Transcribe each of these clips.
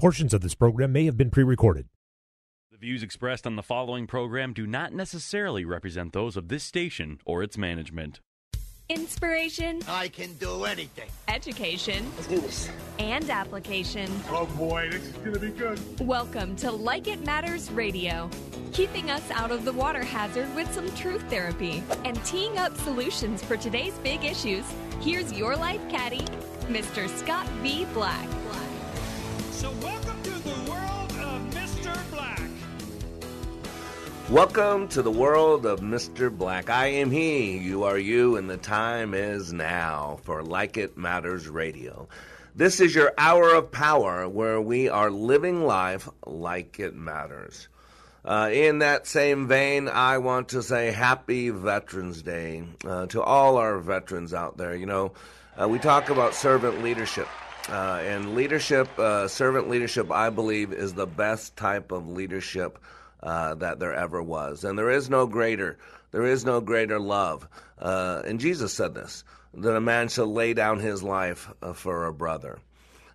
Portions of this program may have been pre-recorded. The views expressed on the following program do not necessarily represent those of this station or its management. Inspiration. I can do anything. Education. Let's do this. And application. Oh boy, this is going to be good. Welcome to Like It Matters Radio, keeping us out of the water hazard with some truth therapy and teeing up solutions for today's big issues. Here's your life caddy, Mr. Scott V. Black. So welcome to the world of Mr. Black. Welcome to the world of Mr. Black. I am he, you are you, and the time is now for Like It Matters Radio. This is your hour of power where we are living life like it matters. In that same vein, I want to say happy Veterans Day to all our veterans out there. You know, we talk about servant leadership. And leadership, servant leadership, I believe, is the best type of leadership that there ever was. And there is no greater love. And Jesus said this, that a man shall lay down his life for a brother.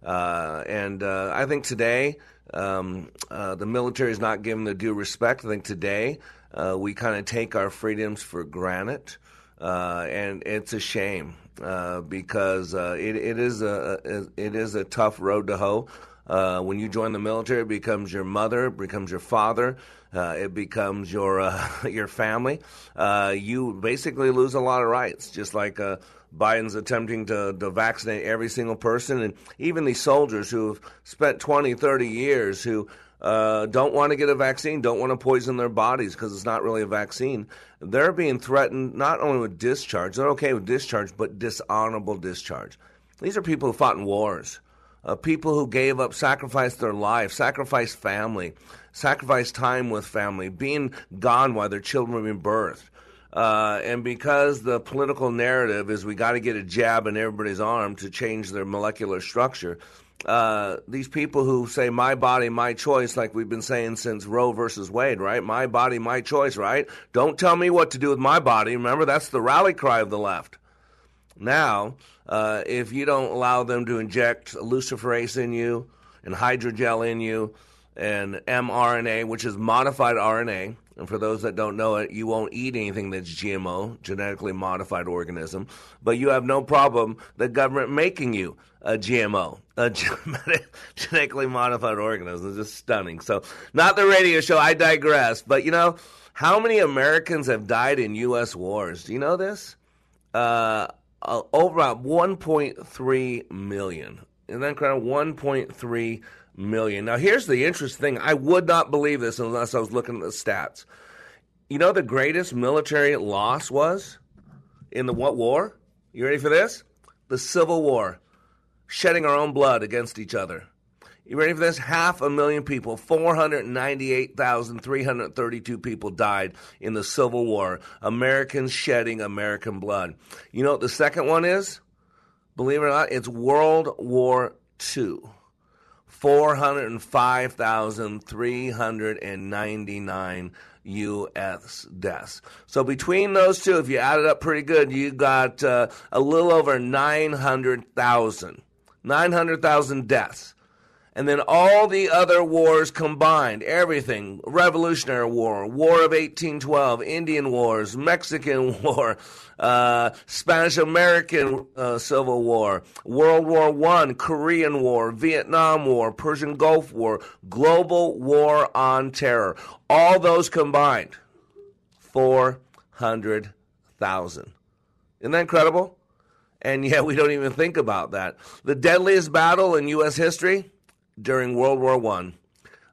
And I think today the military is not given the due respect. I think today we kind of take our freedoms for granted. And it's a shame because it is a tough road to hoe. When you join the military, it becomes your mother, it becomes your father, it becomes your family. You basically lose a lot of rights, just like Biden's attempting to vaccinate every single person, and even these soldiers who have spent 20, 30 years who don't want to get a vaccine, don't want to poison their bodies because it's not really a vaccine. They're being threatened not only with discharge, they're okay with discharge, but dishonorable discharge. These are people who fought in wars, people who gave up, sacrificed their life, sacrificed family, sacrificed time with family, being gone while their children were being birthed. And because the political narrative is we got to get a jab in everybody's arm to change their molecular structure, these people who say my body, my choice, like we've been saying since Roe versus Wade, right? My body, my choice, right? Don't tell me what to do with my body. Remember, that's the rally cry of the left. Now, if you don't allow them to inject luciferase in you and hydrogel in you and mRNA, which is modified RNA, and for those that don't know it, you won't eat anything that's GMO, genetically modified organism, but you have no problem the government making you a GMO, a genetically modified organism. It's just stunning. So not the radio show. I digress. But, you know, how many Americans have died in U.S. wars? Do you know this? Over 1.3 million. Isn't that incredible? 1.3 million. Now, here's the interesting thing. I would not believe this unless I was looking at the stats. You know the greatest military loss was in the what war? You ready for this? The Civil War, shedding our own blood against each other. You ready for this? 500,000 people, 498,332 people died in the Civil War. Americans shedding American blood. You know what the second one is? Believe it or not, it's World War II. 405,399 U.S. deaths. So between those two, if you add it up pretty good, you got a little over 900,000. 900,000 deaths. And then all the other wars combined, everything, Revolutionary War, War of 1812, Indian Wars, Mexican War, Spanish-American Civil War, World War I, Korean War, Vietnam War, Persian Gulf War, Global War on Terror. All those combined, 400,000. Isn't that incredible? And yet we don't even think about that. The deadliest battle in U.S. history? During World War I,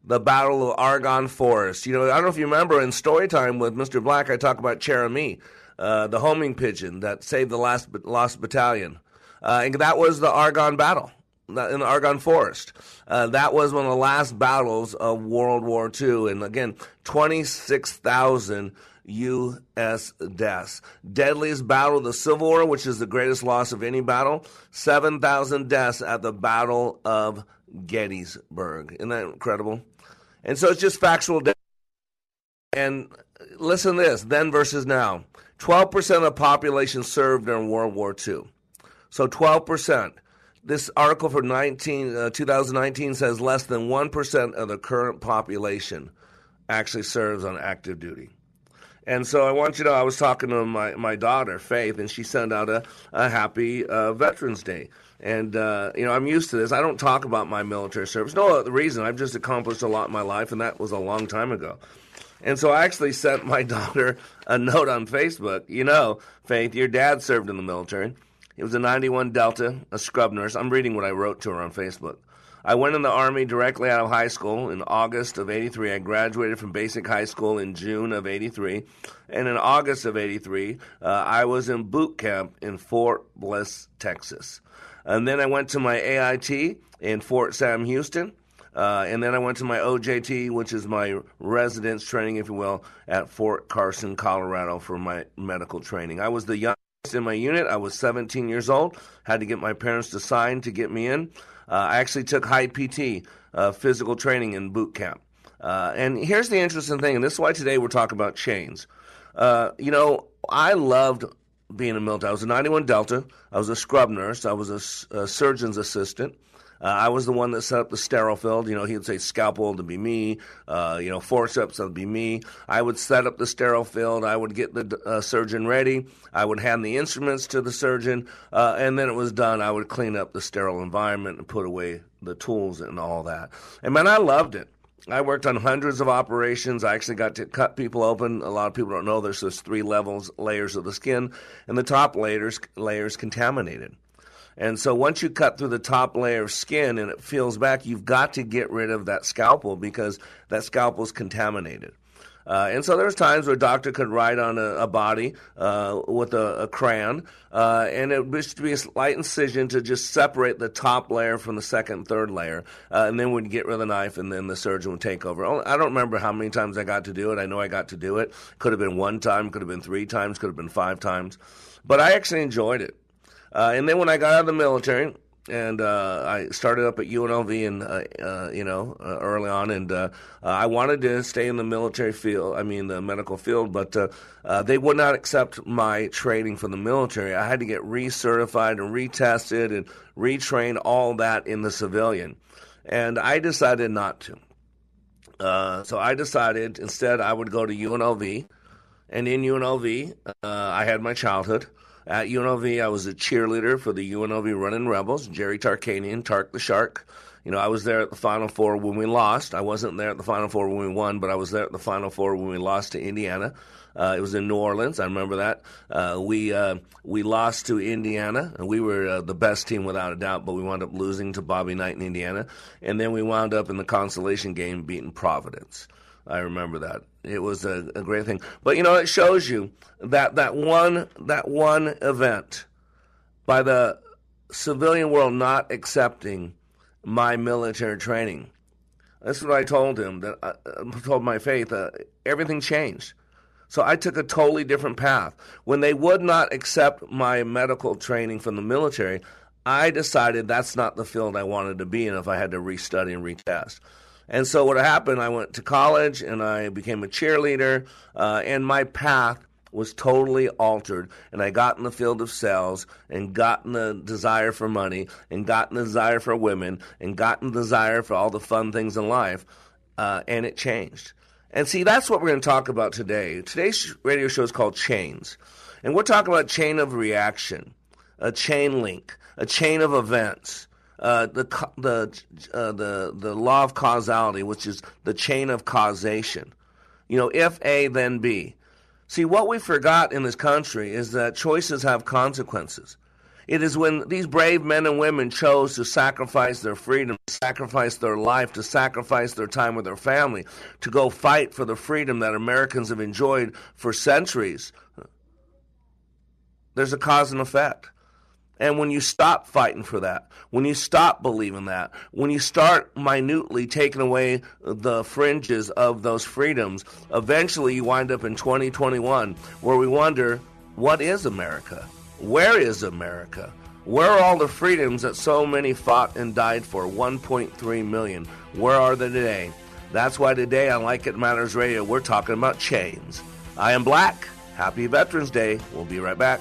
the Battle of Argonne Forest. You know, I don't know if you remember in Storytime with Mr. Black, I talk about Cher Ami, the homing pigeon that saved the last lost battalion. And that was the Argonne Battle. in the Argonne Forest. That was one of the last battles of World War II. And again, 26,000 U.S. deaths. Deadliest battle of the Civil War, which is the greatest loss of any battle, 7,000 deaths at the Battle of Gettysburg. Isn't that incredible? And so it's just factual death. And listen to this, then versus now. 12% of the population served during World War II. So 12%. This article for 2019 says less than 1% of the current population actually serves on active duty. And so I want you to know, I was talking to my daughter, Faith, and she sent out a happy Veterans Day. And, I'm used to this. I don't talk about my military service. No other reason. I've just accomplished a lot in my life, and that was a long time ago. And so I actually sent my daughter a note on Facebook. You know, Faith, your dad served in the military. He was a 91 Delta, a scrub nurse. I'm reading what I wrote to her on Facebook. I went in the Army directly out of high school in August of 83. I graduated from basic high school in June of 83. And in August of 83, I was in boot camp in Fort Bliss, Texas. And then I went to my AIT in Fort Sam Houston. And then I went to my OJT, which is my residence training, if you will, at Fort Carson, Colorado for my medical training. I was the youngest in my unit. I was 17 years old. Had to get my parents to sign to get me in. I actually took high PT, physical training in boot camp. And here's the interesting thing, and this is why today we're talking about chains. I loved being in the military. I was a 91 Delta. I was a scrub nurse. I was a surgeon's assistant. I was the one that set up the sterile field. You know, he would say scalpel to be me, forceps to be me. I would set up the sterile field. I would get the surgeon ready. I would hand the instruments to the surgeon, and then it was done. I would clean up the sterile environment and put away the tools and all that. And, man, I loved it. I worked on hundreds of operations. I actually got to cut people open. A lot of people don't know there's just three layers of the skin, and the top layer's contaminated. And so once you cut through the top layer of skin and it peels back, you've got to get rid of that scalpel because that scalpel's contaminated. And so there's times where a doctor could write on a body with a crayon, and it would just be a slight incision to just separate the top layer from the second, third layer, and then we'd get rid of the knife, and then the surgeon would take over. I don't remember how many times I got to do it. I know I got to do it. Could have been one time, could have been three times, could have been five times. But I actually enjoyed it. And then when I got out of the military, and I started up at UNLV, and early on, and I wanted to stay in the military field. I mean, the medical field, but they would not accept my training from the military. I had to get recertified and retested and retrained, all that in the civilian, and I decided not to. So I decided instead I would go to UNLV, and in UNLV, I had my childhood. At UNLV, I was a cheerleader for the UNLV Running Rebels, Jerry Tarkanian, Tark the Shark. You know, I was there at the Final Four when we lost. I wasn't there at the Final Four when we won, but I was there at the Final Four when we lost to Indiana. It was in New Orleans. I remember that. We lost to Indiana, and we were the best team without a doubt, but we wound up losing to Bobby Knight in Indiana. And then we wound up in the consolation game beating Providence. I remember that. It was a great thing. But, you know, it shows you that one event by the civilian world not accepting my military training. That's what I told him. That I told my faith, everything changed. So I took a totally different path. When they would not accept my medical training from the military, I decided that's not the field I wanted to be in if I had to restudy and retest. And so what happened, I went to college, and I became a cheerleader, and my path was totally altered. And I got in the field of sales, and got in the desire for money, and got in the desire for women, and got in the desire for all the fun things in life, and it changed. And see, that's what we're going to talk about today. Today's radio show is called Chains, and we're talking about chain of reaction, a chain link, a chain of events. The law of causality, which is the chain of causation. You know, if A, then B. See, what we forgot in this country is that choices have consequences. It is when these brave men and women chose to sacrifice their freedom, to sacrifice their life, to sacrifice their time with their family, to go fight for the freedom that Americans have enjoyed for centuries. There's a cause and effect. And when you stop fighting for that, when you stop believing that, when you start minutely taking away the fringes of those freedoms, eventually you wind up in 2021 where we wonder, what is America? Where is America? Where are all the freedoms that so many fought and died for? 1.3 million. Where are they today? That's why today on Like It Matters Radio, we're talking about chains. I am Black. Happy Veterans Day. We'll be right back.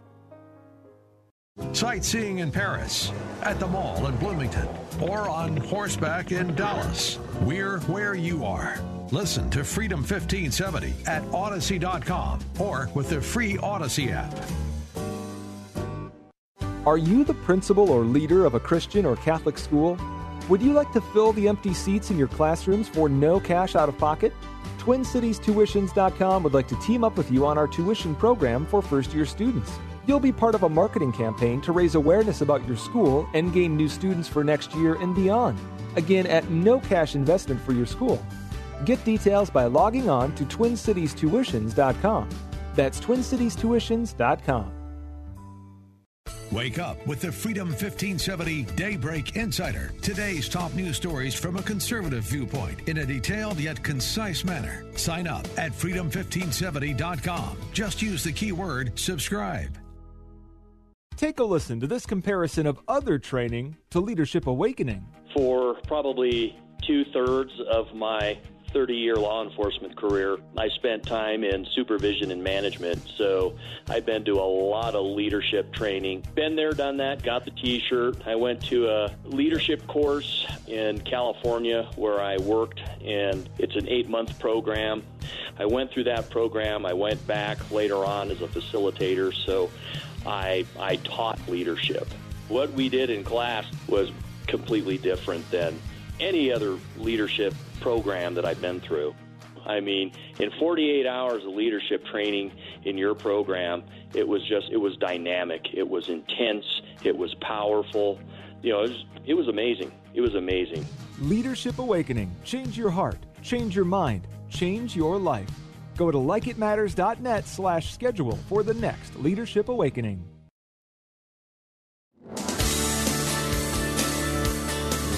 Sightseeing in Paris, at the mall in Bloomington, or on horseback in Dallas. We're where you are. Listen to Freedom 1570 at Odyssey.com or with the free Odyssey app. Are you the principal or leader of a Christian or Catholic school? Would you like to fill the empty seats in your classrooms for no cash out of pocket? TwinCitiesTuitions.com would like to team up with you on our tuition program for first-year students. You'll be part of a marketing campaign to raise awareness about your school and gain new students for next year and beyond. Again, at no cash investment for your school. Get details by logging on to TwinCitiesTuitions.com. That's TwinCitiesTuitions.com. Wake up with the Freedom 1570 Daybreak Insider. Today's top news stories from a conservative viewpoint in a detailed yet concise manner. Sign up at freedom1570.com. Just use the keyword subscribe. Take a listen to this comparison of other training to Leadership Awakening. For probably 2/3 of my 30-year law enforcement career, I spent time in supervision and management, so I've been to a lot of leadership training. Been there, done that, got the T-shirt. I went to a leadership course in California where I worked, and it's an 8-month program. I went through that program. I went back later on as a facilitator, so I taught leadership. What we did in class was completely different than any other leadership program that I've been through. I mean, in 48 hours of leadership training in your program, it was dynamic, it was intense, it was powerful. You know, it was amazing. It was amazing. Leadership Awakening. Change your heart, change your mind, change your life. Go to likeitmatters.net/schedule for the next Leadership Awakening.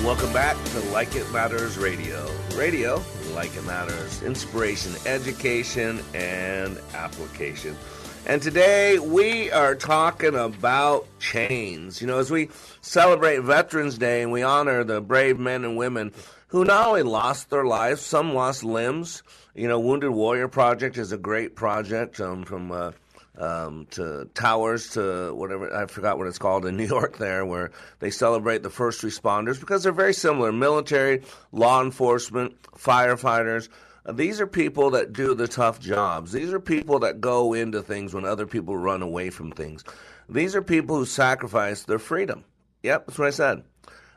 Welcome back to Like It Matters Radio. Radio, like it matters. Inspiration, education, and application. And today we are talking about chains. You know, as we celebrate Veterans Day and we honor the brave men and women who not only lost their lives, some lost limbs. You know, Wounded Warrior Project is a great project from to towers to whatever, I forgot what it's called in New York there, where they celebrate the first responders because they're very similar. Military, law enforcement, firefighters. These are people that do the tough jobs. These are people that go into things when other people run away from things. These are people who sacrifice their freedom. Yep, that's what I said.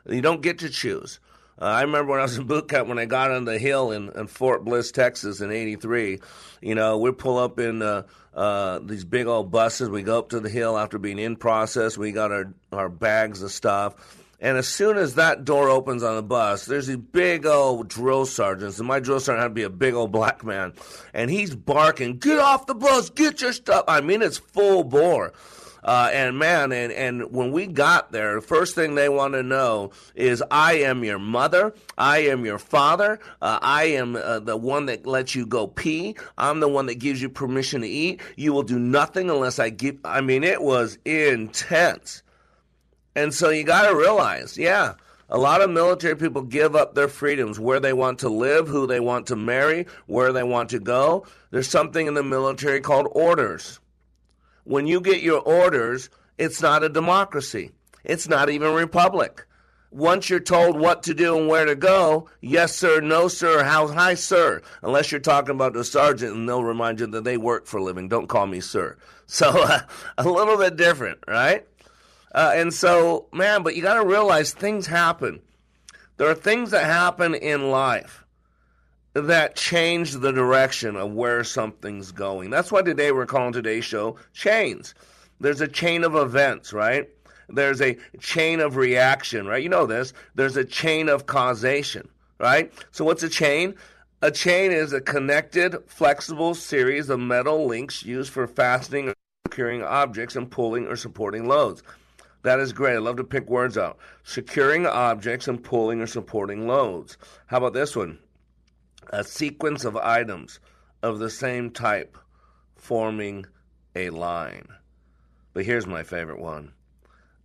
You don't get to choose. I remember when I was in boot camp, when I got on the hill in Fort Bliss, Texas in 83, you know, we pull up in these big old buses. We go up to the hill after being in process. We got our bags of stuff. And as soon as that door opens on the bus, there's these big old drill sergeants. And my drill sergeant had to be a big old black man. And he's barking, "Get off the bus, get your stuff." I mean, it's full bore. And when we got there, the first thing they want to know is, I am your mother. I am your father. I am the one that lets you go pee. I'm the one that gives you permission to eat. You will do nothing unless I give. I mean, it was intense. And so you got to realize, yeah, a lot of military people give up their freedoms, where they want to live, who they want to marry, where they want to go. There's something in the military called orders. When you get your orders, it's not a democracy. It's not even a republic. Once you're told what to do and where to go, yes, sir, no, sir, how high, sir, unless you're talking about the sergeant, and they'll remind you that they work for a living. Don't call me sir. So a little bit different, right? And so, man, but you got to realize things happen. There are things that happen in life that change the direction of where something's going. That's why today we're calling today's show Chains. There's a chain of events, right? There's a chain of reaction, right? You know this. There's a chain of causation, right? So what's a chain? A chain is a connected, flexible series of metal links used for fastening or securing objects and pulling or supporting loads. That is great. I love to pick words out. Securing objects and pulling or supporting loads. How about this one? A sequence of items of the same type forming a line. But here's my favorite one.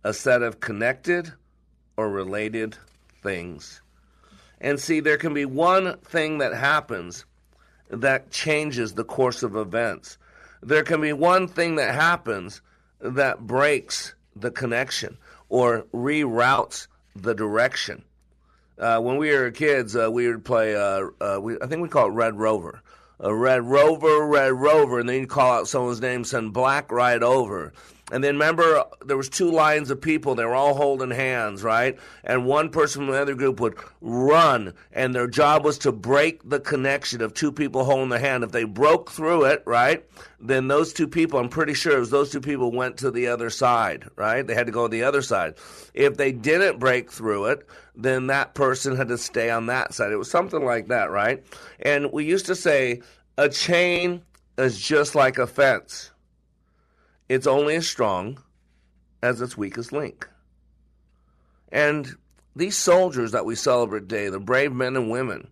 A set of connected or related things. And see, there can be one thing that happens that changes the course of events. There can be one thing that happens that breaks the connection or reroutes the direction. When we were kids, we would play, I think we call it Red Rover. Red Rover, and then you'd call out someone's name, send black right over. And then remember, there was two lines of people. They were all holding hands, right? And one person from the other group would run, and their job was to break the connection of two people holding the hand. If they broke through it, right, then those two people, I'm pretty sure it was those two people went to the other side, right? They had to go to the other side. If they didn't break through it, then that person had to stay on that side. It was something like that, right? And we used to say a chain is just like a fence. It's only as strong as its weakest link. And these soldiers that we celebrate today, the brave men and women,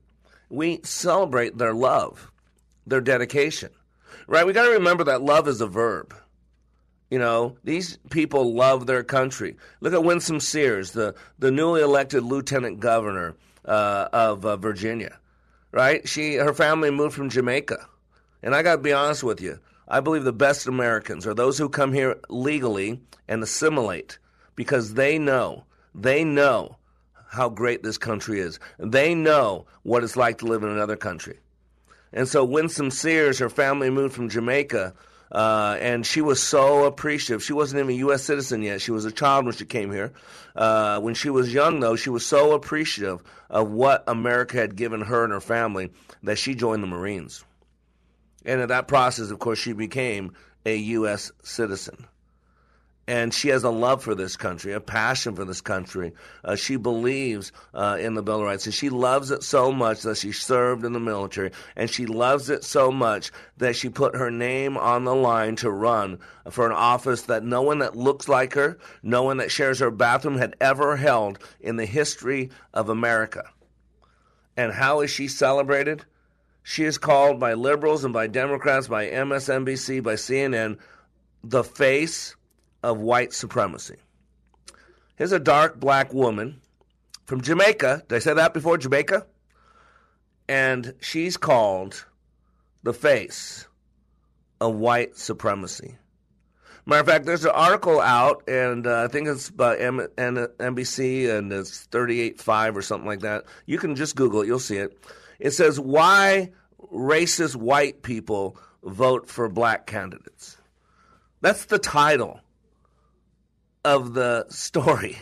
we celebrate their love, their dedication, right? We got to remember that love is a verb. You know, these people love their country. Look at Winsome Sears, the newly elected lieutenant governor of Virginia, right? Her family moved from Jamaica. And I got to be honest with you. I believe the best Americans are those who come here legally and assimilate because they know how great this country is. They know what it's like to live in another country. And so Winsome Sears, her family moved from Jamaica, and she was so appreciative. She wasn't even a U.S. citizen yet. She was a child when she came here. When she was young, though, she was so appreciative of what America had given her and her family that she joined the Marines. And in that process, of course, she became a U.S. citizen. And she has a love for this country, a passion for this country. She believes in the Bill of Rights. And she loves it so much that she served in the military. And she loves it so much that she put her name on the line to run for an office that no one that looks like her, no one that shares her bathroom had ever held in the history of America. And how is she celebrated? She is called by liberals and by Democrats, by MSNBC, by CNN, the face of white supremacy. Here's a dark black woman from Jamaica. Did I say that before? Jamaica? And she's called the face of white supremacy. Matter of fact, there's an article out, and I think it's by NBC, and it's 38.5 or something like that. You can just Google it. You'll see it. It says, why racist white people vote for black candidates. That's the title of the story.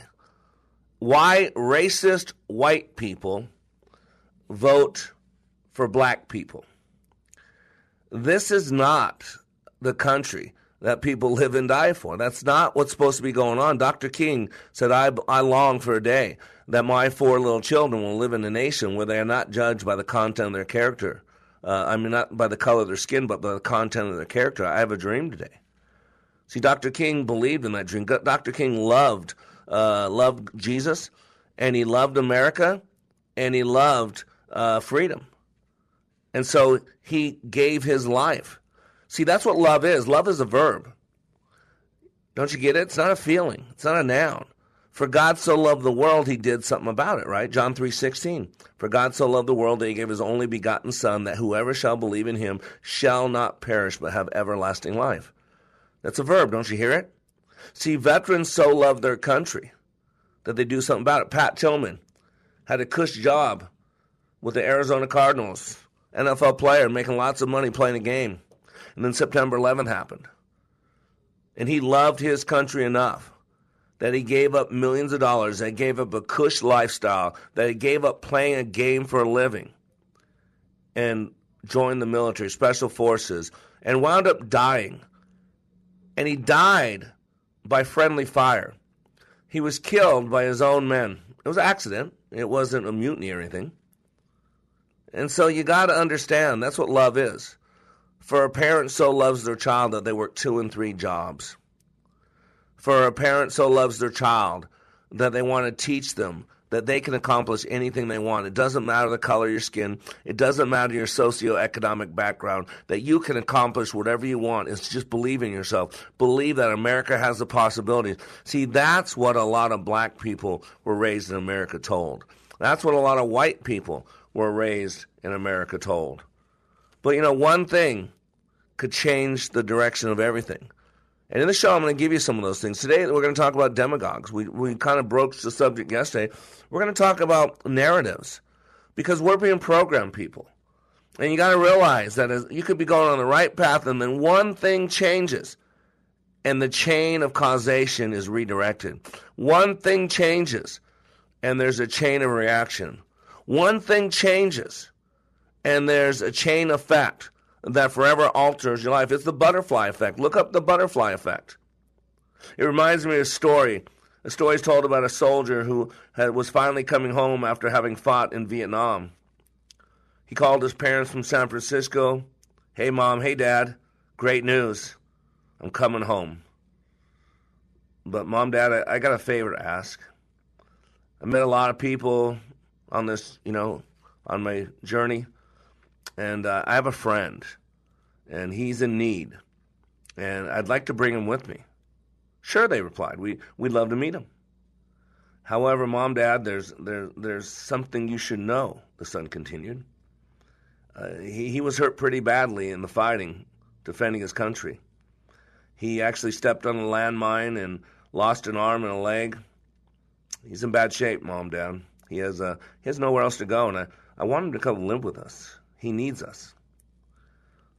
Why racist white people vote for black people. This is not the country that people live and die for. That's not what's supposed to be going on. Dr. King said, I long for a day that my four little children will live in a nation where they are not judged by the content of their character. Not by the color of their skin, but by the content of their character. I have a dream today. See, Dr. King believed in that dream. Dr. King loved Jesus, and he loved America, and he loved freedom. And so he gave his life. See, that's what love is. Love is a verb. Don't you get it? It's not a feeling. It's not a noun. For God so loved the world, he did something about it, right? John 3:16. For God so loved the world that he gave his only begotten Son, that whoever shall believe in him shall not perish but have everlasting life. That's a verb. Don't you hear it? See, veterans so love their country that they do something about it. Pat Tillman had a cush job with the Arizona Cardinals, NFL player, making lots of money playing a game. And then September 11th happened. And he loved his country enough that he gave up millions of dollars, that he gave up a cush lifestyle, that he gave up playing a game for a living and joined the military, special forces, and wound up dying. And he died by friendly fire. He was killed by his own men. It was an accident. It wasn't a mutiny or anything. And so you got to understand, that's what love is. For a parent so loves their child that they work 2 and 3 jobs. For a parent so loves their child that they want to teach them that they can accomplish anything they want. It doesn't matter the color of your skin. It doesn't matter your socioeconomic background, that you can accomplish whatever you want. It's just believe in yourself. Believe that America has the possibilities. See, that's what a lot of black people were raised in America told. That's what a lot of white people were raised in America told. But, you know, one thing could change the direction of everything. And in the show, I'm going to give you some of those things. Today, we're going to talk about demagogues. We kind of broached the subject yesterday. We're going to talk about narratives because we're being programmed, people. And you got to realize that as you could be going on the right path, and then one thing changes, and the chain of causation is redirected. One thing changes, and there's a chain of reaction. One thing changes, and there's a chain effect that forever alters your life. It's the butterfly effect. Look up the butterfly effect. It reminds me of a story. A story is told about a soldier who was finally coming home after having fought in Vietnam. He called his parents from San Francisco. Hey, Mom. Hey, Dad. Great news. I'm coming home. But, Mom, Dad, I got a favor to ask. I met a lot of people on this, on my journey. And I have a friend, and he's in need, and I'd like to bring him with me. Sure, they replied. We'd love to meet him. However, Mom, Dad, there's something you should know, the son continued. He was hurt pretty badly in the fighting, defending his country. He actually stepped on a landmine and lost an arm and a leg. He's in bad shape, Mom, Dad. He has nowhere else to go, and I want him to come live with us. He needs us.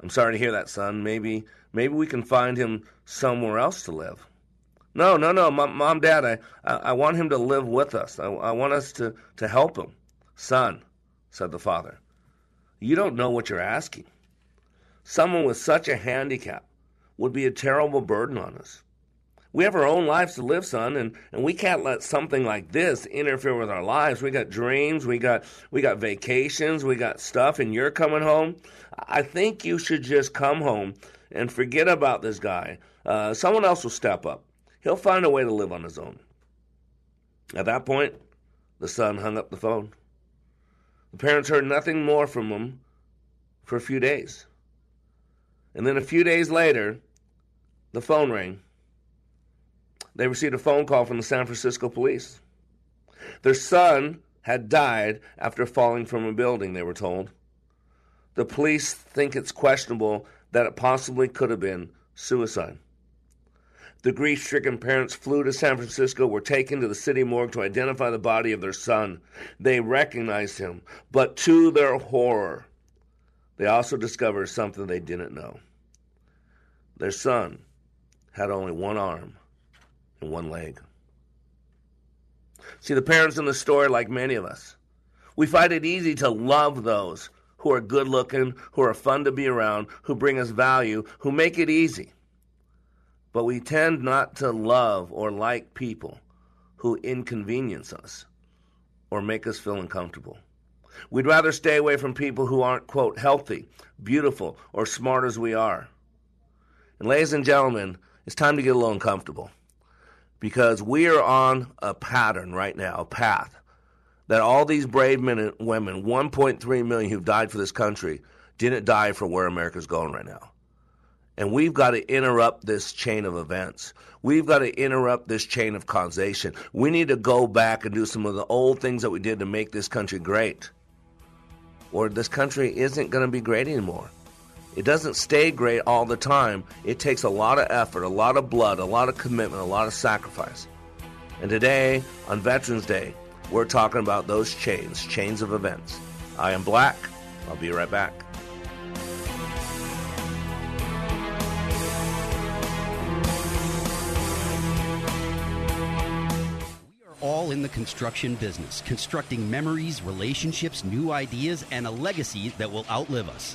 I'm sorry to hear that, son. Maybe we can find him somewhere else to live. No, Mom, Dad, I want him to live with us. I want us to help him. Son, said the father, you don't know what you're asking. Someone with such a handicap would be a terrible burden on us. We have our own lives to live, son, and we can't let something like this interfere with our lives. We got dreams, we got vacations, we got stuff, and you're coming home. I think you should just come home and forget about this guy. Someone else will step up. He'll find a way to live on his own. At that point, the son hung up the phone. The parents heard nothing more from him for a few days. And then a few days later, the phone rang. They received a phone call from the San Francisco police. Their son had died after falling from a building, they were told. The police think it's questionable that it possibly could have been suicide. The grief-stricken parents flew to San Francisco, were taken to the city morgue to identify the body of their son. They recognized him, but to their horror, they also discovered something they didn't know. Their son had only one arm and one leg. See, the parents in the story, like many of us, we find it easy to love those who are good-looking, who are fun to be around, who bring us value, who make it easy. But we tend not to love or like people who inconvenience us or make us feel uncomfortable. We'd rather stay away from people who aren't, quote, healthy, beautiful, or smart as we are. And ladies and gentlemen, it's time to get a little uncomfortable, because we are on a pattern right now, a path, that all these brave men and women, 1.3 million who've died for this country, didn't die for where America's going right now. And we've got to interrupt this chain of events. We've got to interrupt this chain of causation. We need to go back and do some of the old things that we did to make this country great. Or this country isn't going to be great anymore. It doesn't stay great all the time. It takes a lot of effort, a lot of blood, a lot of commitment, a lot of sacrifice. And today, on Veterans Day, we're talking about those chains, chains of events. I am Black. I'll be right back. All in the construction business, constructing memories, relationships, new ideas, and a legacy that will outlive us.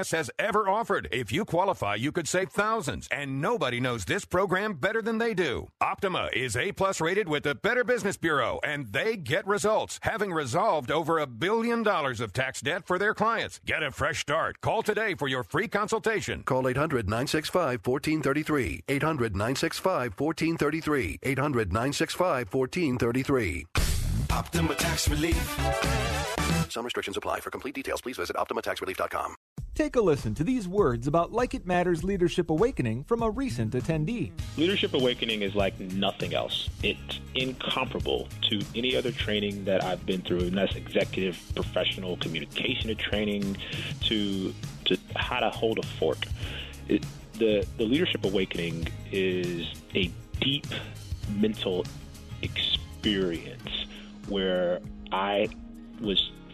has ever offered. If you qualify, you could save thousands, and nobody knows this program better than they do. Optima is A-plus rated with the Better Business Bureau, and they get results, having resolved over $1 billion of tax debt for their clients. Get a fresh start. Call today for your free consultation. Call 800-965-1433. 800-965-1433. 800-965-1433. Optima Tax Relief. Some restrictions apply. For complete details, please visit OptimaTaxRelief.com. Take a listen to these words about Like It Matters Leadership Awakening from a recent attendee. Leadership Awakening is like nothing else. It's incomparable to any other training that I've been through, and that's executive, professional, communication training, to how to hold a fork. The Leadership Awakening is a deep mental experience where I was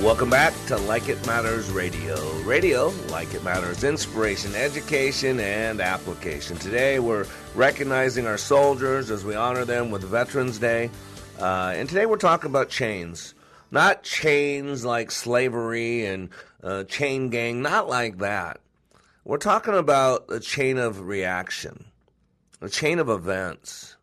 Welcome back to Like It Matters Radio. Radio, Like It Matters, inspiration, education, and application. Today we're recognizing our soldiers as we honor them with Veterans Day. And today we're talking about chains. Not chains like slavery and chain gang, not like that. We're talking about a chain of reaction, a chain of events,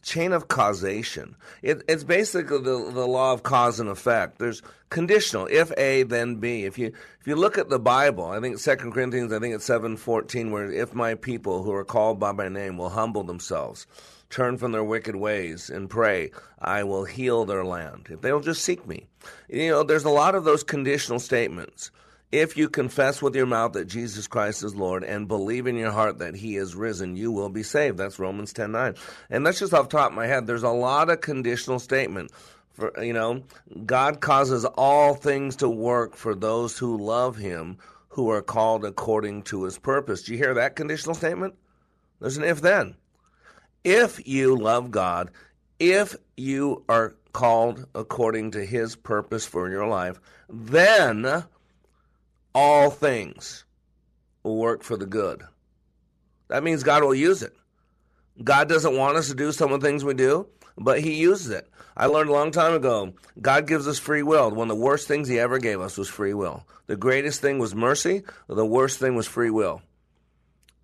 chain of causation. It's basically the law of cause and effect. There's conditional, if A, then B. If you look at the Bible, I think 2 Corinthians, I think it's 7:14, where if my people who are called by my name will humble themselves, turn from their wicked ways and pray, I will heal their land. If they'll just seek me. You know, there's a lot of those conditional statements. If you confess with your mouth that Jesus Christ is Lord and believe in your heart that he is risen, you will be saved. That's Romans 10:9. And that's just off the top of my head. There's a lot of conditional statement. For, you know, God causes all things to work for those who love him, who are called according to his purpose. Do you hear that conditional statement? There's an if-then. If you love God, if you are called according to his purpose for your life, then all things will work for the good. That means God will use it. God doesn't want us to do some of the things we do, but he uses it. I learned a long time ago, God gives us free will. One of the worst things he ever gave us was free will. The greatest thing was mercy. The worst thing was free will.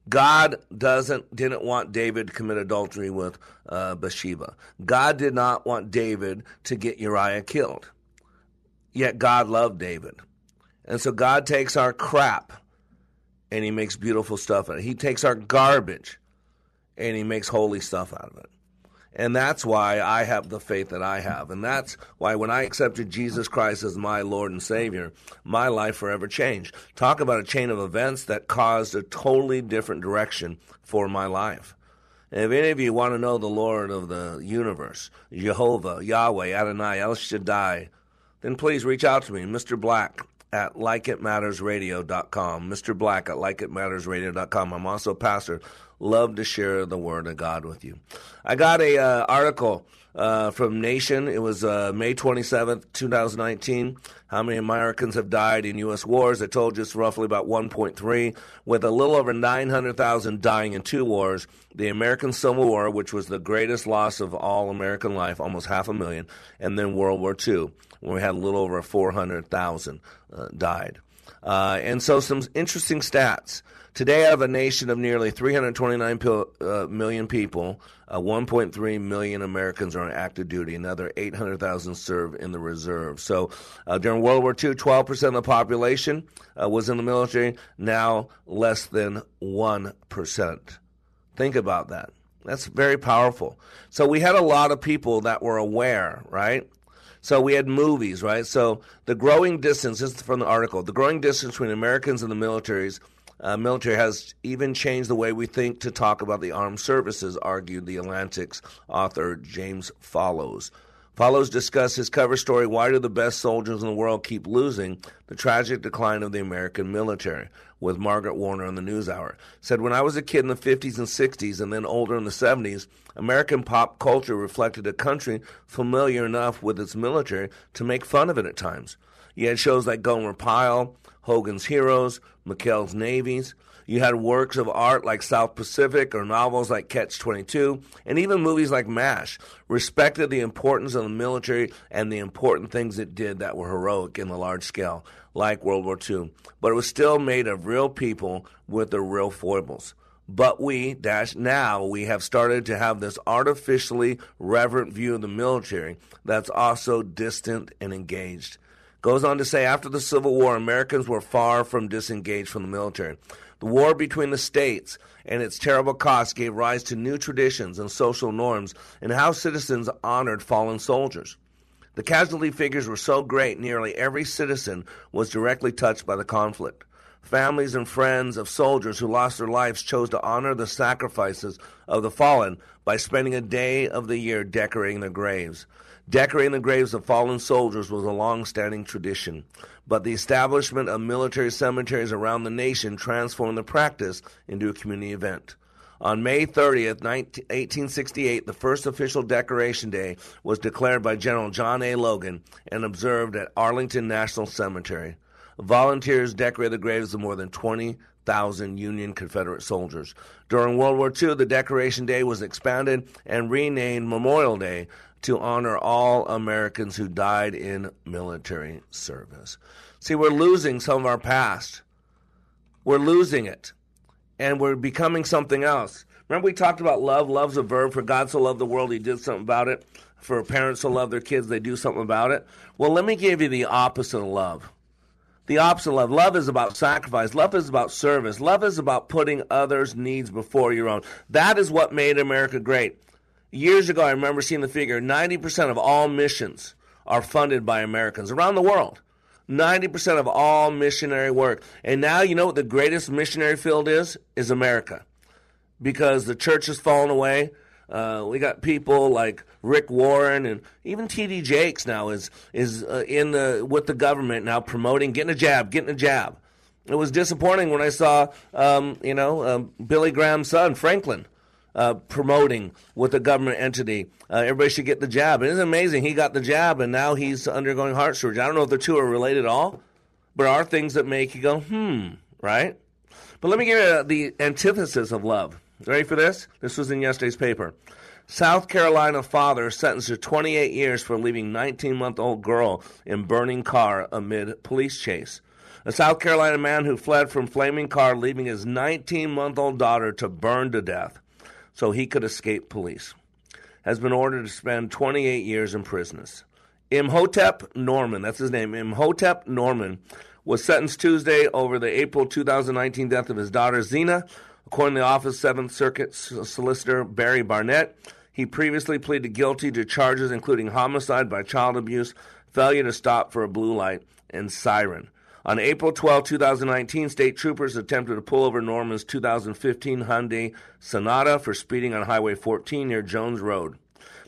God didn't want David to commit adultery with Bathsheba. God did not want David to get Uriah killed. Yet God loved David. And so God takes our crap and he makes beautiful stuff out of it. He takes our garbage and he makes holy stuff out of it. And that's why I have the faith that I have. And that's why when I accepted Jesus Christ as my Lord and Savior, my life forever changed. Talk about a chain of events that caused a totally different direction for my life. And if any of you want to know the Lord of the universe, Jehovah, Yahweh, Adonai, El Shaddai, then please reach out to me, Mr. Black at likeitmattersradio.com, Mr. Black at likeitmattersradio.com. I'm also a pastor. Love to share the word of God with you. I got a article from Nation. It was May 27th, 2019. How many Americans have died in U.S. wars? I told you it's roughly about 1.3, with a little over 900,000 dying in two wars. The American Civil War, which was the greatest loss of all American life, almost 500,000, and then World War II, when we had a little over 400,000 died. And so some interesting stats. Today, out of a nation of nearly 329 million people, 1.3 million Americans are on active duty. Another 800,000 serve in the reserve. So during World War II, 12% of the population was in the military. Now, less than 1%. Think about that. That's very powerful. So we had a lot of people that were aware, right? So we had movies, right? So the growing distance, this is from the article, the growing distance between Americans and the military has even changed the way we think to talk about the armed services, argued The Atlantic's author James Fallows. Fallows discussed his cover story, Why Do the Best Soldiers in the World Keep Losing? The Tragic Decline of the American Military, with Margaret Warner on the NewsHour. Said, when I was a kid in the 50s and 60s and then older in the 70s, American pop culture reflected a country familiar enough with its military to make fun of it at times. You had shows like Gomer Pyle, Hogan's Heroes, McKell's Navies. You had works of art like South Pacific or novels like Catch-22, and even movies like MASH respected the importance of the military and the important things it did that were heroic in the large scale, like World War II. But it was still made of real people with their real foibles. But we have started to have this artificially reverent view of the military that's also distant and engaged. Goes on to say, after the Civil War, Americans were far from disengaged from the military. The war between the states and its terrible costs gave rise to new traditions and social norms and how citizens honored fallen soldiers. The casualty figures were so great, nearly every citizen was directly touched by the conflict. Families and friends of soldiers who lost their lives chose to honor the sacrifices of the fallen by spending a day of the year decorating their graves. Decorating the graves of fallen soldiers was a long-standing tradition, but the establishment of military cemeteries around the nation transformed the practice into a community event. On May 30th, 1868, the first official Decoration Day was declared by General John A. Logan and observed at Arlington National Cemetery. Volunteers decorated the graves of more than 20,000 Union Confederate soldiers. During World War II, the Decoration Day was expanded and renamed Memorial Day to honor all Americans who died in military service. See, we're losing some of our past. We're losing it, and we're becoming something else. Remember we talked about love. Love's a verb. For God so loved the world, he did something about it. For parents who love their kids, they do something about it. Well, let me give you the opposite of love. The opposite of love. Love is about sacrifice. Love is about service. Love is about putting others' needs before your own. That is what made America great. Years ago, I remember seeing the figure, 90% of all missions are funded by Americans around the world. 90% of all missionary work. And now you know what the greatest missionary field is America. Because the church has fallen away. We got people like Rick Warren and even T.D. Jakes now is in the with the government now promoting getting a jab. It was disappointing when I saw Billy Graham's son, Franklin, promoting with a government entity. Everybody should get the jab. It is amazing. He got the jab, and now he's undergoing heart surgery. I don't know if the two are related at all, but are things that make you go, right? But let me give you the antithesis of love. Ready for this? This was in yesterday's paper. South Carolina father sentenced to 28 years for leaving 19-month-old girl in burning car amid police chase. A South Carolina man who fled from flaming car, leaving his 19-month-old daughter to burn to death so he could escape police, has been ordered to spend 28 years in prison. Imhotep Norman, that's his name, Imhotep Norman, was sentenced Tuesday over the April 2019 death of his daughter, Zena. According to the Office 7th Circuit Solicitor Barry Barnett, he previously pleaded guilty to charges including homicide by child abuse, failure to stop for a blue light, and siren. On April 12, 2019, state troopers attempted to pull over Norman's 2015 Hyundai Sonata for speeding on Highway 14 near Jones Road.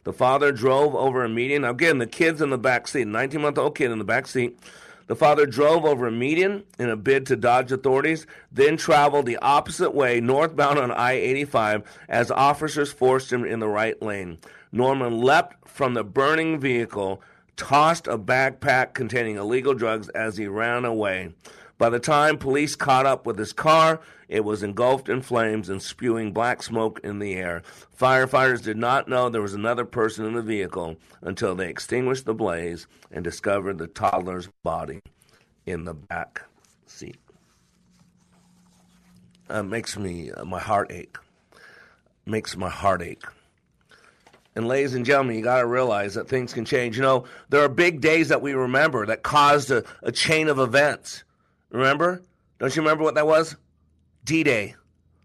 The father drove over a median. Again, the kid's in the back seat, 19-month-old kid in the back seat. The father drove over a median in a bid to dodge authorities, then traveled the opposite way northbound on I-85 as officers forced him in the right lane. Norman leapt from the burning vehicle, tossed a backpack containing illegal drugs as he ran away. By the time police caught up with his car, it was engulfed in flames and spewing black smoke in the air. Firefighters did not know there was another person in the vehicle until they extinguished the blaze and discovered the toddler's body in the back seat. Makes me my heart ache. Makes my heart ache. And ladies and gentlemen, you got to realize that things can change. You know, there are big days that we remember that caused a chain of events. Remember? Don't you remember what that was? D-Day.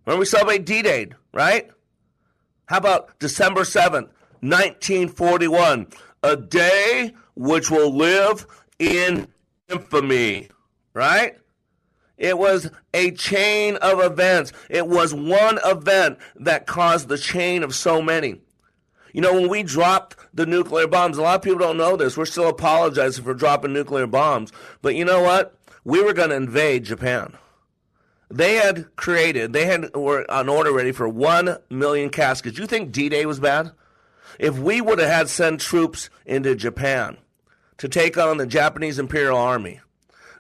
Remember we celebrate D-Day, right? How about December 7th, 1941? A day which will live in infamy, right? It was a chain of events. It was one event that caused the chain of so many. You know, when we dropped the nuclear bombs, a lot of people don't know this. We're still apologizing for dropping nuclear bombs. But you know what? We were going to invade Japan. They had an order ready for 1 million caskets. You think D-Day was bad? If we would have had sent troops into Japan to take on the Japanese Imperial Army,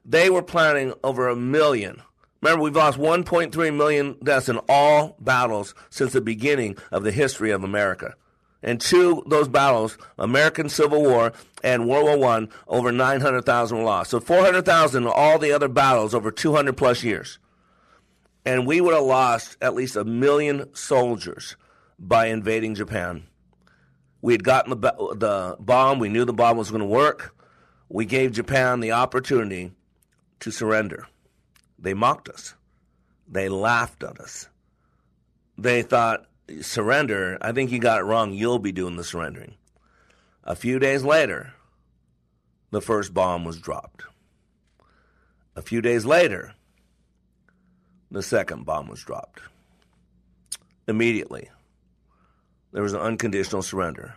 they were planning over 1 million. Remember, we've lost 1.3 million deaths in all battles since the beginning of the history of America. And two those battles, American Civil War and World War I, over 900,000 were lost. So 400,000 in all the other battles over 200-plus years. And we would have lost at least 1 million soldiers by invading Japan. We had gotten the bomb. We knew the bomb was going to work. We gave Japan the opportunity to surrender. They mocked us. They laughed at us. They thought, surrender, I think you got it wrong. You'll be doing the surrendering. A few days later, the first bomb was dropped. A few days later, the second bomb was dropped. Immediately, there was an unconditional surrender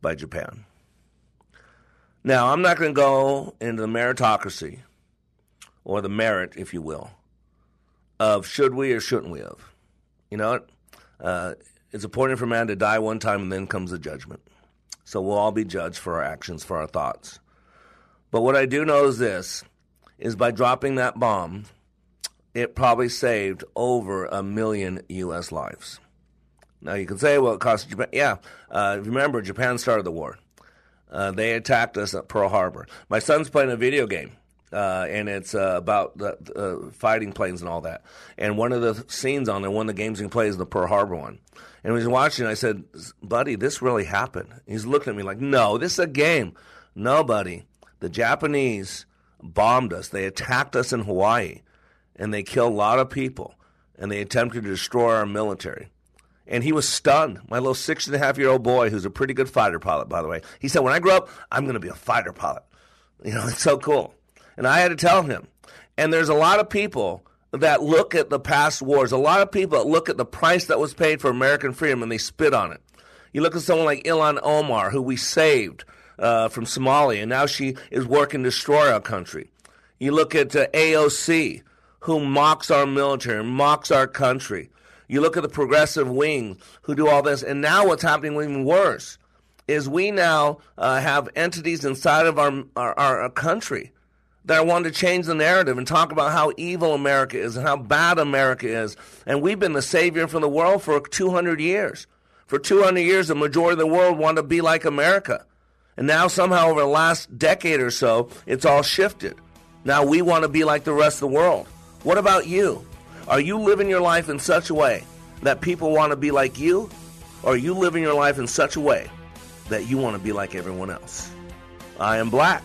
by Japan. Now, I'm not going to go into the meritocracy or the merit, if you will, of should we or shouldn't we have. You know what? It's appointed for man to die one time, and then comes the judgment. So we'll all be judged for our actions, for our thoughts. But what I do know is this, is by dropping that bomb, it probably saved over 1 million U.S. lives. Now, you can say, well, it cost Japan. Yeah, remember, Japan started the war. They attacked us at Pearl Harbor. My son's playing a video game. And it's about fighting planes and all that. And one of the scenes on there, one of the games he plays, is the Pearl Harbor one. And when he was watching, I said, buddy, this really happened. He's looking at me like, no, this is a game. No, buddy. The Japanese bombed us. They attacked us in Hawaii. And they killed a lot of people. And they attempted to destroy our military. And he was stunned. My little 6.5-year-old boy, who's a pretty good fighter pilot, by the way. He said, when I grow up, I'm going to be a fighter pilot. You know, it's so cool. And I had to tell him. And there's a lot of people that look at the past wars, a lot of people that look at the price that was paid for American freedom, and they spit on it. You look at someone like Ilhan Omar, who we saved from Somalia, and now she is working to destroy our country. You look at AOC, who mocks our military, mocks our country. You look at the progressive wing who do all this. And now what's happening even worse is we now have entities inside of our country that are wanting to change the narrative and talk about how evil America is and how bad America is. And we've been the savior for the world for 200 years. For 200 years, the majority of the world wanted to be like America. And now somehow over the last decade or so, it's all shifted. Now we want to be like the rest of the world. What about you? Are you living your life in such a way that people want to be like you? Or are you living your life in such a way that you want to be like everyone else? I am Black,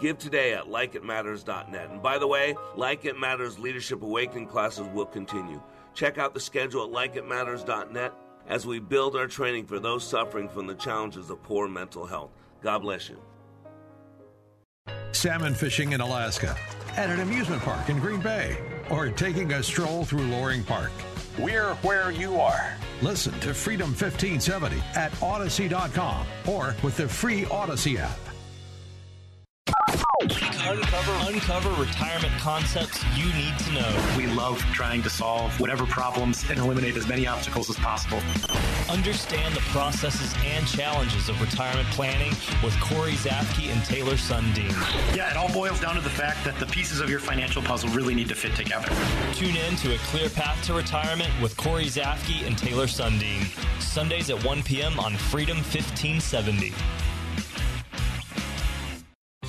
Give today at likeitmatters.net. And by the way, Like It Matters Leadership Awakening classes will continue. Check out the schedule at likeitmatters.net as we build our training for those suffering from the challenges of poor mental health. God bless you. Salmon fishing in Alaska, at an amusement park in Green Bay, or taking a stroll through Loring Park. We're where you are. Listen to Freedom 1570 at Odyssey.com or with the free Odyssey app. Uncover retirement concepts you need to know. We love trying to solve whatever problems and eliminate as many obstacles as possible. Understand the processes and challenges of retirement planning with Corey Zafke and Taylor Sundeen. Yeah, it all boils down to the fact that the pieces of your financial puzzle really need to fit together. Tune in to A Clear Path to Retirement with Corey Zafke and Taylor Sundeen. Sundays at 1 p.m. on Freedom 1570.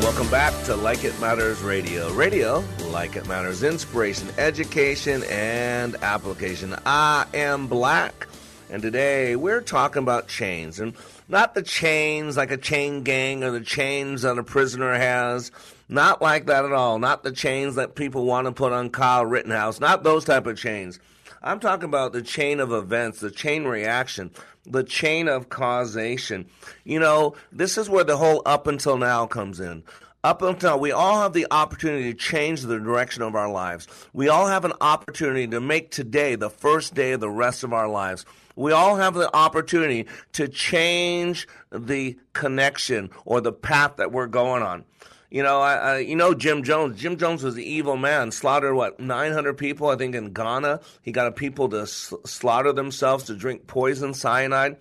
Welcome back to Like It Matters Radio. Radio, Like It Matters, inspiration, education, and application. I am Black, and today we're talking about chains. And not the chains like a chain gang or the chains that a prisoner has. Not like that at all. Not the chains that people want to put on Kyle Rittenhouse. Not those type of chains. I'm talking about the chain of events, the chain reaction, the chain of causation. You know, this is where the whole up until now comes in. Up until, we all have the opportunity to change the direction of our lives. We all have an opportunity to make today the first day of the rest of our lives. We all have the opportunity to change the connection or the path that we're going on. You know, Jim Jones. Jim Jones was the evil man, slaughtered, 900 people, I think, in Ghana. He got people to slaughter themselves to drink poison cyanide.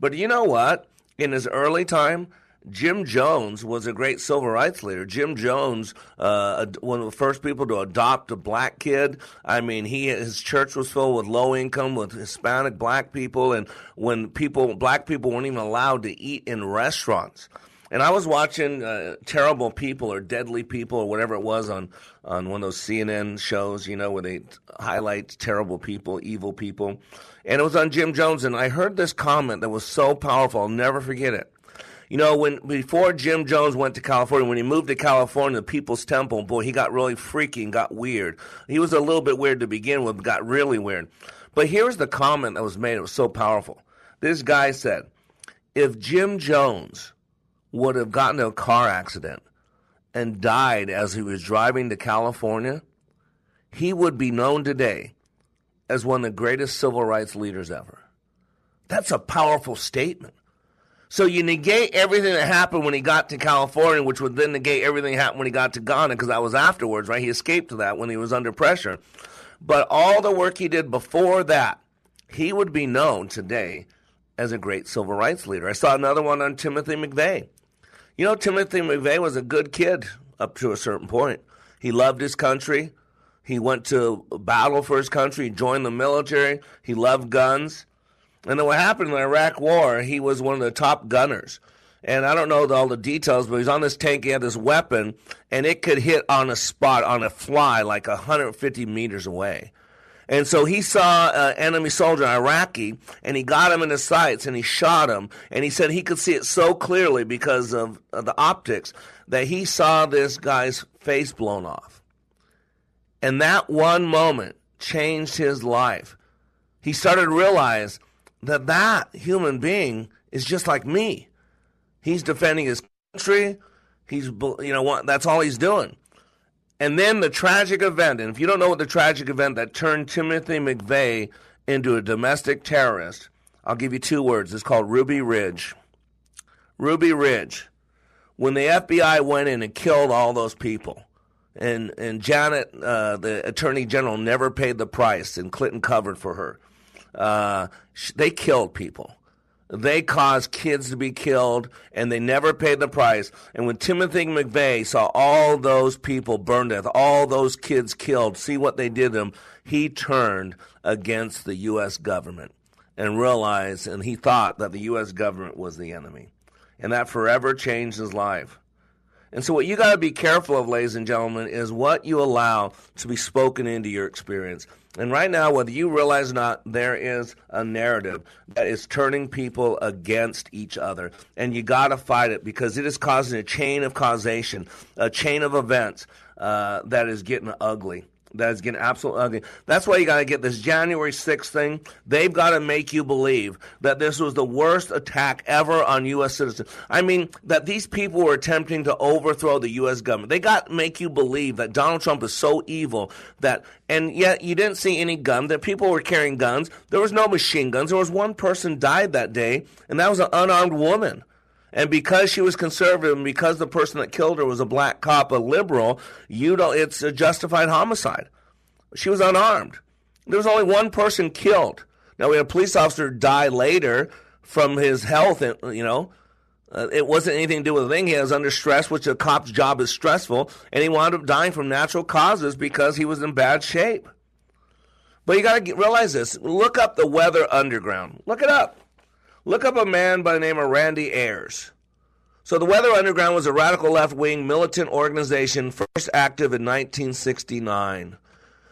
But you know what? In his early time, Jim Jones was a great civil rights leader. Jim Jones, one of the first people to adopt a black kid. I mean, his church was filled with low income, with Hispanic black people, and when black people weren't even allowed to eat in restaurants. And I was watching Terrible People or Deadly People or whatever it was on one of those CNN shows, you know, where they highlight terrible people, evil people. And it was on Jim Jones, and I heard this comment that was so powerful. I'll never forget it. You know, before Jim Jones went to California, when he moved to California, the People's Temple, boy, he got really freaky and got weird. He was a little bit weird to begin with, but got really weird. But here's the comment that was made. It was so powerful. This guy said, if Jim Jones would have gotten in a car accident and died as he was driving to California, he would be known today as one of the greatest civil rights leaders ever. That's a powerful statement. So you negate everything that happened when he got to California, which would then negate everything that happened when he got to Ghana, because that was afterwards, right? He escaped to that when he was under pressure. But all the work he did before that, he would be known today as a great civil rights leader. I saw another one on Timothy McVeigh. You know, Timothy McVeigh was a good kid up to a certain point. He loved his country. He went to battle for his country. He joined the military. He loved guns. And then what happened in the Iraq War, he was one of the top gunners. And I don't know all the details, but he was on this tank, he had this weapon, and it could hit on a spot, on a fly, like 150 meters away. And so he saw an enemy soldier, an Iraqi, and he got him in his sights, and he shot him. And he said he could see it so clearly because of the optics that he saw this guy's face blown off. And that one moment changed his life. He started to realize that human being is just like me. He's defending his country. He's, you know what, that's all he's doing. And then the tragic event, and if you don't know what the tragic event that turned Timothy McVeigh into a domestic terrorist, I'll give you two words. It's called Ruby Ridge. Ruby Ridge. When the FBI went in and killed all those people, and Janet, the attorney general, never paid the price, and Clinton covered for her. They killed people. They caused kids to be killed, and they never paid the price. And when Timothy McVeigh saw all those people burned to death, all those kids killed, see what they did to him, he turned against the U.S. government and realized, and he thought that the U.S. government was the enemy. And that forever changed his life. And so what you got to be careful of, ladies and gentlemen, is what you allow to be spoken into your experience. And right now, whether you realize or not, there is a narrative that is turning people against each other. And you got to fight it because it is causing a chain of causation, a chain of events that is getting ugly. That is getting absolutely ugly. That's why you got to get this January 6th thing. They've got to make you believe that this was the worst attack ever on U.S. citizens. I mean, that these people were attempting to overthrow the U.S. government. They got to make you believe that Donald Trump is so evil that, and yet you didn't see any guns, that people were carrying guns. There was no machine guns. There was one person died that day, and that was an unarmed woman. And because she was conservative and because the person that killed her was a black cop, a liberal, it's a justified homicide. She was unarmed. There was only one person killed. Now, we had a police officer die later from his health, and, you know. It wasn't anything to do with the thing. He was under stress, which a cop's job is stressful, and he wound up dying from natural causes because he was in bad shape. But you got to realize this. Look up the Weather Underground. Look it up. Look up a man by the name of Randy Ayers. So the Weather Underground was a radical left-wing militant organization first active in 1969.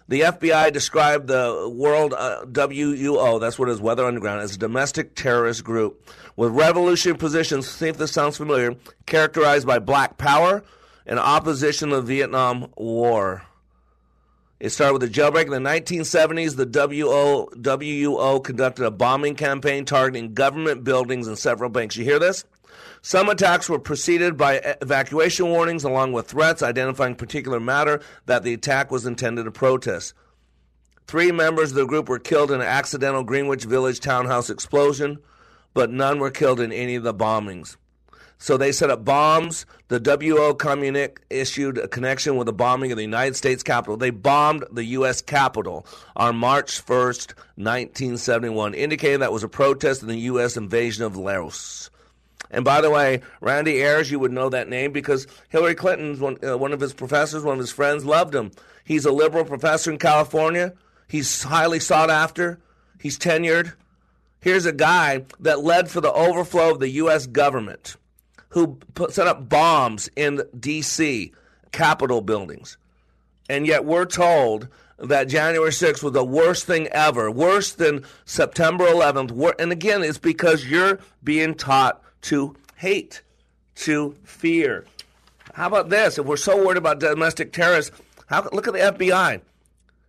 The FBI described the World WUO, that's what it is, Weather Underground, as a domestic terrorist group with revolutionary positions, see if this sounds familiar, characterized by black power and opposition to the Vietnam War. It started with a jailbreak. In the 1970s, the WUO conducted a bombing campaign targeting government buildings and several banks. You hear this? Some attacks were preceded by evacuation warnings along with threats identifying particular matter that the attack was intended to protest. 3 members of the group were killed in an accidental Greenwich Village townhouse explosion, but none were killed in any of the bombings. So they set up bombs. The WO Communique issued a connection with the bombing of the United States Capitol. They bombed the U.S. Capitol on March 1st, 1971, indicating that was a protest in the U.S. invasion of Laos. And by the way, Randy Ayers, you would know that name because Hillary Clinton's one of his professors, one of his friends, loved him. He's a liberal professor in California. He's highly sought after. He's tenured. Here's a guy that led for the overflow of the U.S. government, who set up bombs in D.C., Capitol buildings. And yet we're told that January 6th was the worst thing ever, worse than September 11th. And again, it's because you're being taught to hate, to fear. How about this? If we're so worried about domestic terrorists, look at the FBI.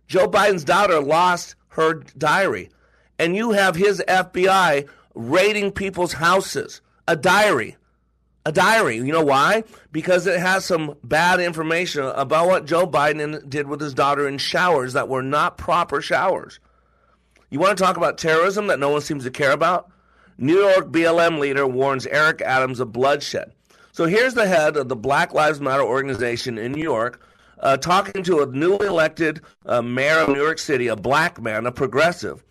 Joe Biden's daughter lost her diary, and you have his FBI raiding people's houses. A diary. You know why? Because it has some bad information about what Joe Biden did with his daughter in showers that were not proper showers. You want to talk about terrorism that no one seems to care about? New York BLM leader warns Eric Adams of bloodshed. So here's the head of the Black Lives Matter organization in New York talking to a newly elected mayor of New York City, a black man, a progressive.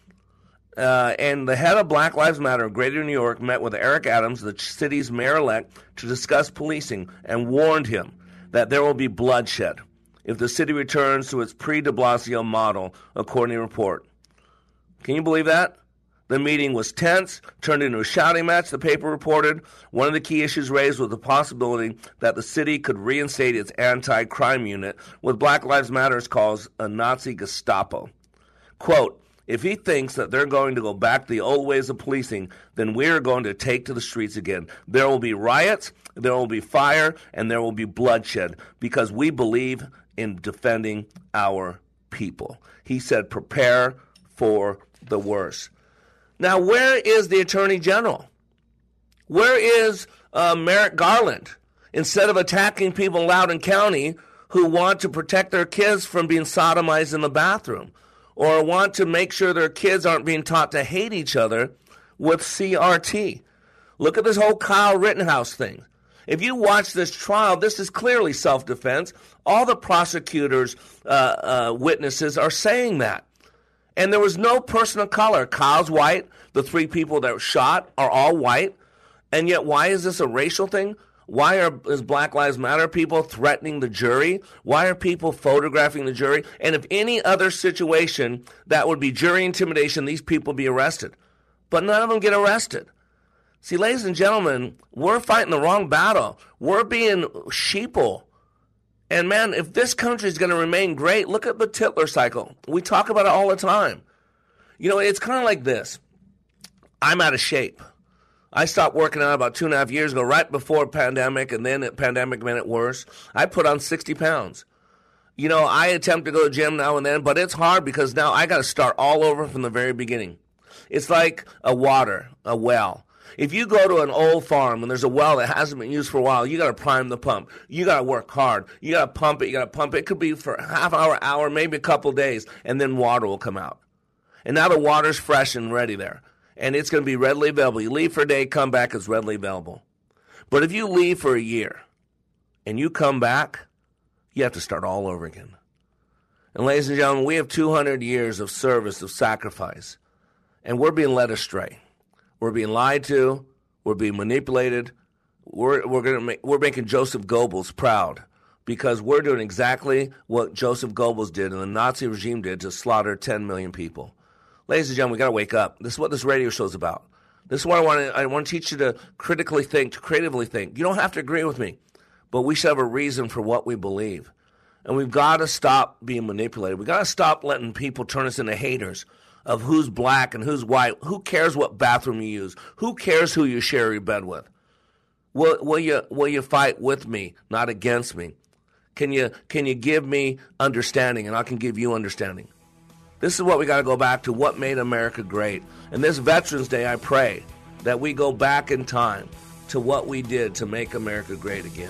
And the head of Black Lives Matter of Greater New York met with Eric Adams, the city's mayor-elect, to discuss policing and warned him that there will be bloodshed if the city returns to its pre-de Blasio model, according to a report. Can you believe that? The meeting was tense, turned into a shouting match, the paper reported. One of the key issues raised was the possibility that the city could reinstate its anti-crime unit with Black Lives Matter's calls a Nazi Gestapo. Quote, if he thinks that they're going to go back to the old ways of policing, then we're going to take to the streets again. There will be riots, there will be fire, and there will be bloodshed because we believe in defending our people. He said, prepare for the worst. Now, where is the Attorney General? Where is Merrick Garland? Instead of attacking people in Loudoun County who want to protect their kids from being sodomized in the bathroom, or want to make sure their kids aren't being taught to hate each other with CRT. Look at this whole Kyle Rittenhouse thing. If you watch this trial, this is clearly self-defense. All the prosecutors' witnesses are saying that. And there was no person of color. Kyle's white. The three people that were shot are all white. And yet, why is this a racial thing? Why is Black Lives Matter people threatening the jury? Why are people photographing the jury? And if any other situation that would be jury intimidation, these people be arrested. But none of them get arrested. See, ladies and gentlemen, we're fighting the wrong battle. We're being sheeple. And man, if this country is going to remain great, look at the Hitler cycle. We talk about it all the time. You know, it's kind of like this. I'm out of shape. I stopped working out about 2.5 years ago, right before pandemic, and then the pandemic made it worse. I put on 60 pounds. You know, I attempt to go to the gym now and then, but it's hard because now I got to start all over from the very beginning. It's like a well. If you go to an old farm and there's a well that hasn't been used for a while, you got to prime the pump. You got to work hard. You got to pump it. It could be for half an hour, maybe a couple days, and then water will come out. And now the water's fresh and ready there. And it's going to be readily available. You leave for a day, come back, it's readily available. But if you leave for a year and you come back, you have to start all over again. And ladies and gentlemen, we have 200 years of service, of sacrifice, and we're being led astray. We're being lied to. We're being manipulated. We're making Joseph Goebbels proud because we're doing exactly what Joseph Goebbels did and the Nazi regime did to slaughter 10 million people. Ladies and gentlemen, we got to wake up. This is what this radio show is about. This is what I want to teach you to critically think, to creatively think. You don't have to agree with me, but we should have a reason for what we believe. And we've got to stop being manipulated. We've got to stop letting people turn us into haters of who's black and who's white. Who cares what bathroom you use? Who cares who you share your bed with? Will you fight with me, not against me? Can you give me understanding, and I can give you understanding? This is what we got to go back to, what made America great. And this Veterans Day, I pray that we go back in time to what we did to make America great again.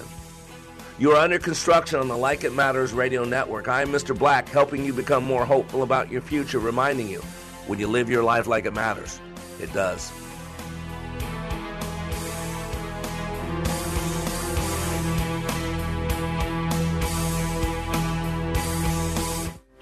You are under construction on the Like It Matters radio network. I am Mr. Black, helping you become more hopeful about your future, reminding you, when you live your life like it matters, it does.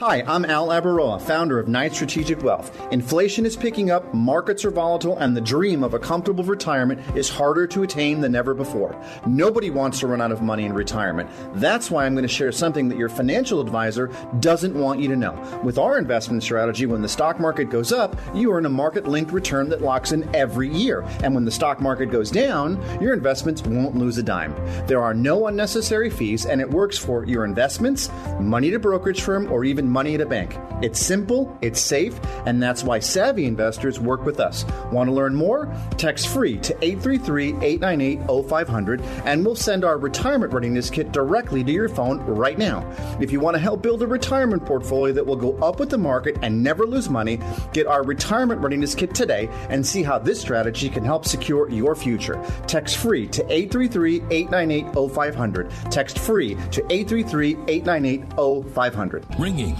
Hi, I'm Al Abaroa, founder of Knight Strategic Wealth. Inflation is picking up, markets are volatile, and the dream of a comfortable retirement is harder to attain than ever before. Nobody wants to run out of money in retirement. That's why I'm going to share something that your financial advisor doesn't want you to know. With our investment strategy, when the stock market goes up, you earn a market-linked return that locks in every year. And when the stock market goes down, your investments won't lose a dime. There are no unnecessary fees, and it works for your investments, money to brokerage firm, or even money at a bank. It's simple, it's safe, and that's why savvy investors work with us. Want to learn more? Text free to 833-898-0500 and we'll send our retirement readiness kit directly to your phone right now. If you want to help build a retirement portfolio that will go up with the market and never lose money, get our retirement readiness kit today and see how this strategy can help secure your future. Text free to 833-898-0500. Text free to 833-898-0500. Ringing.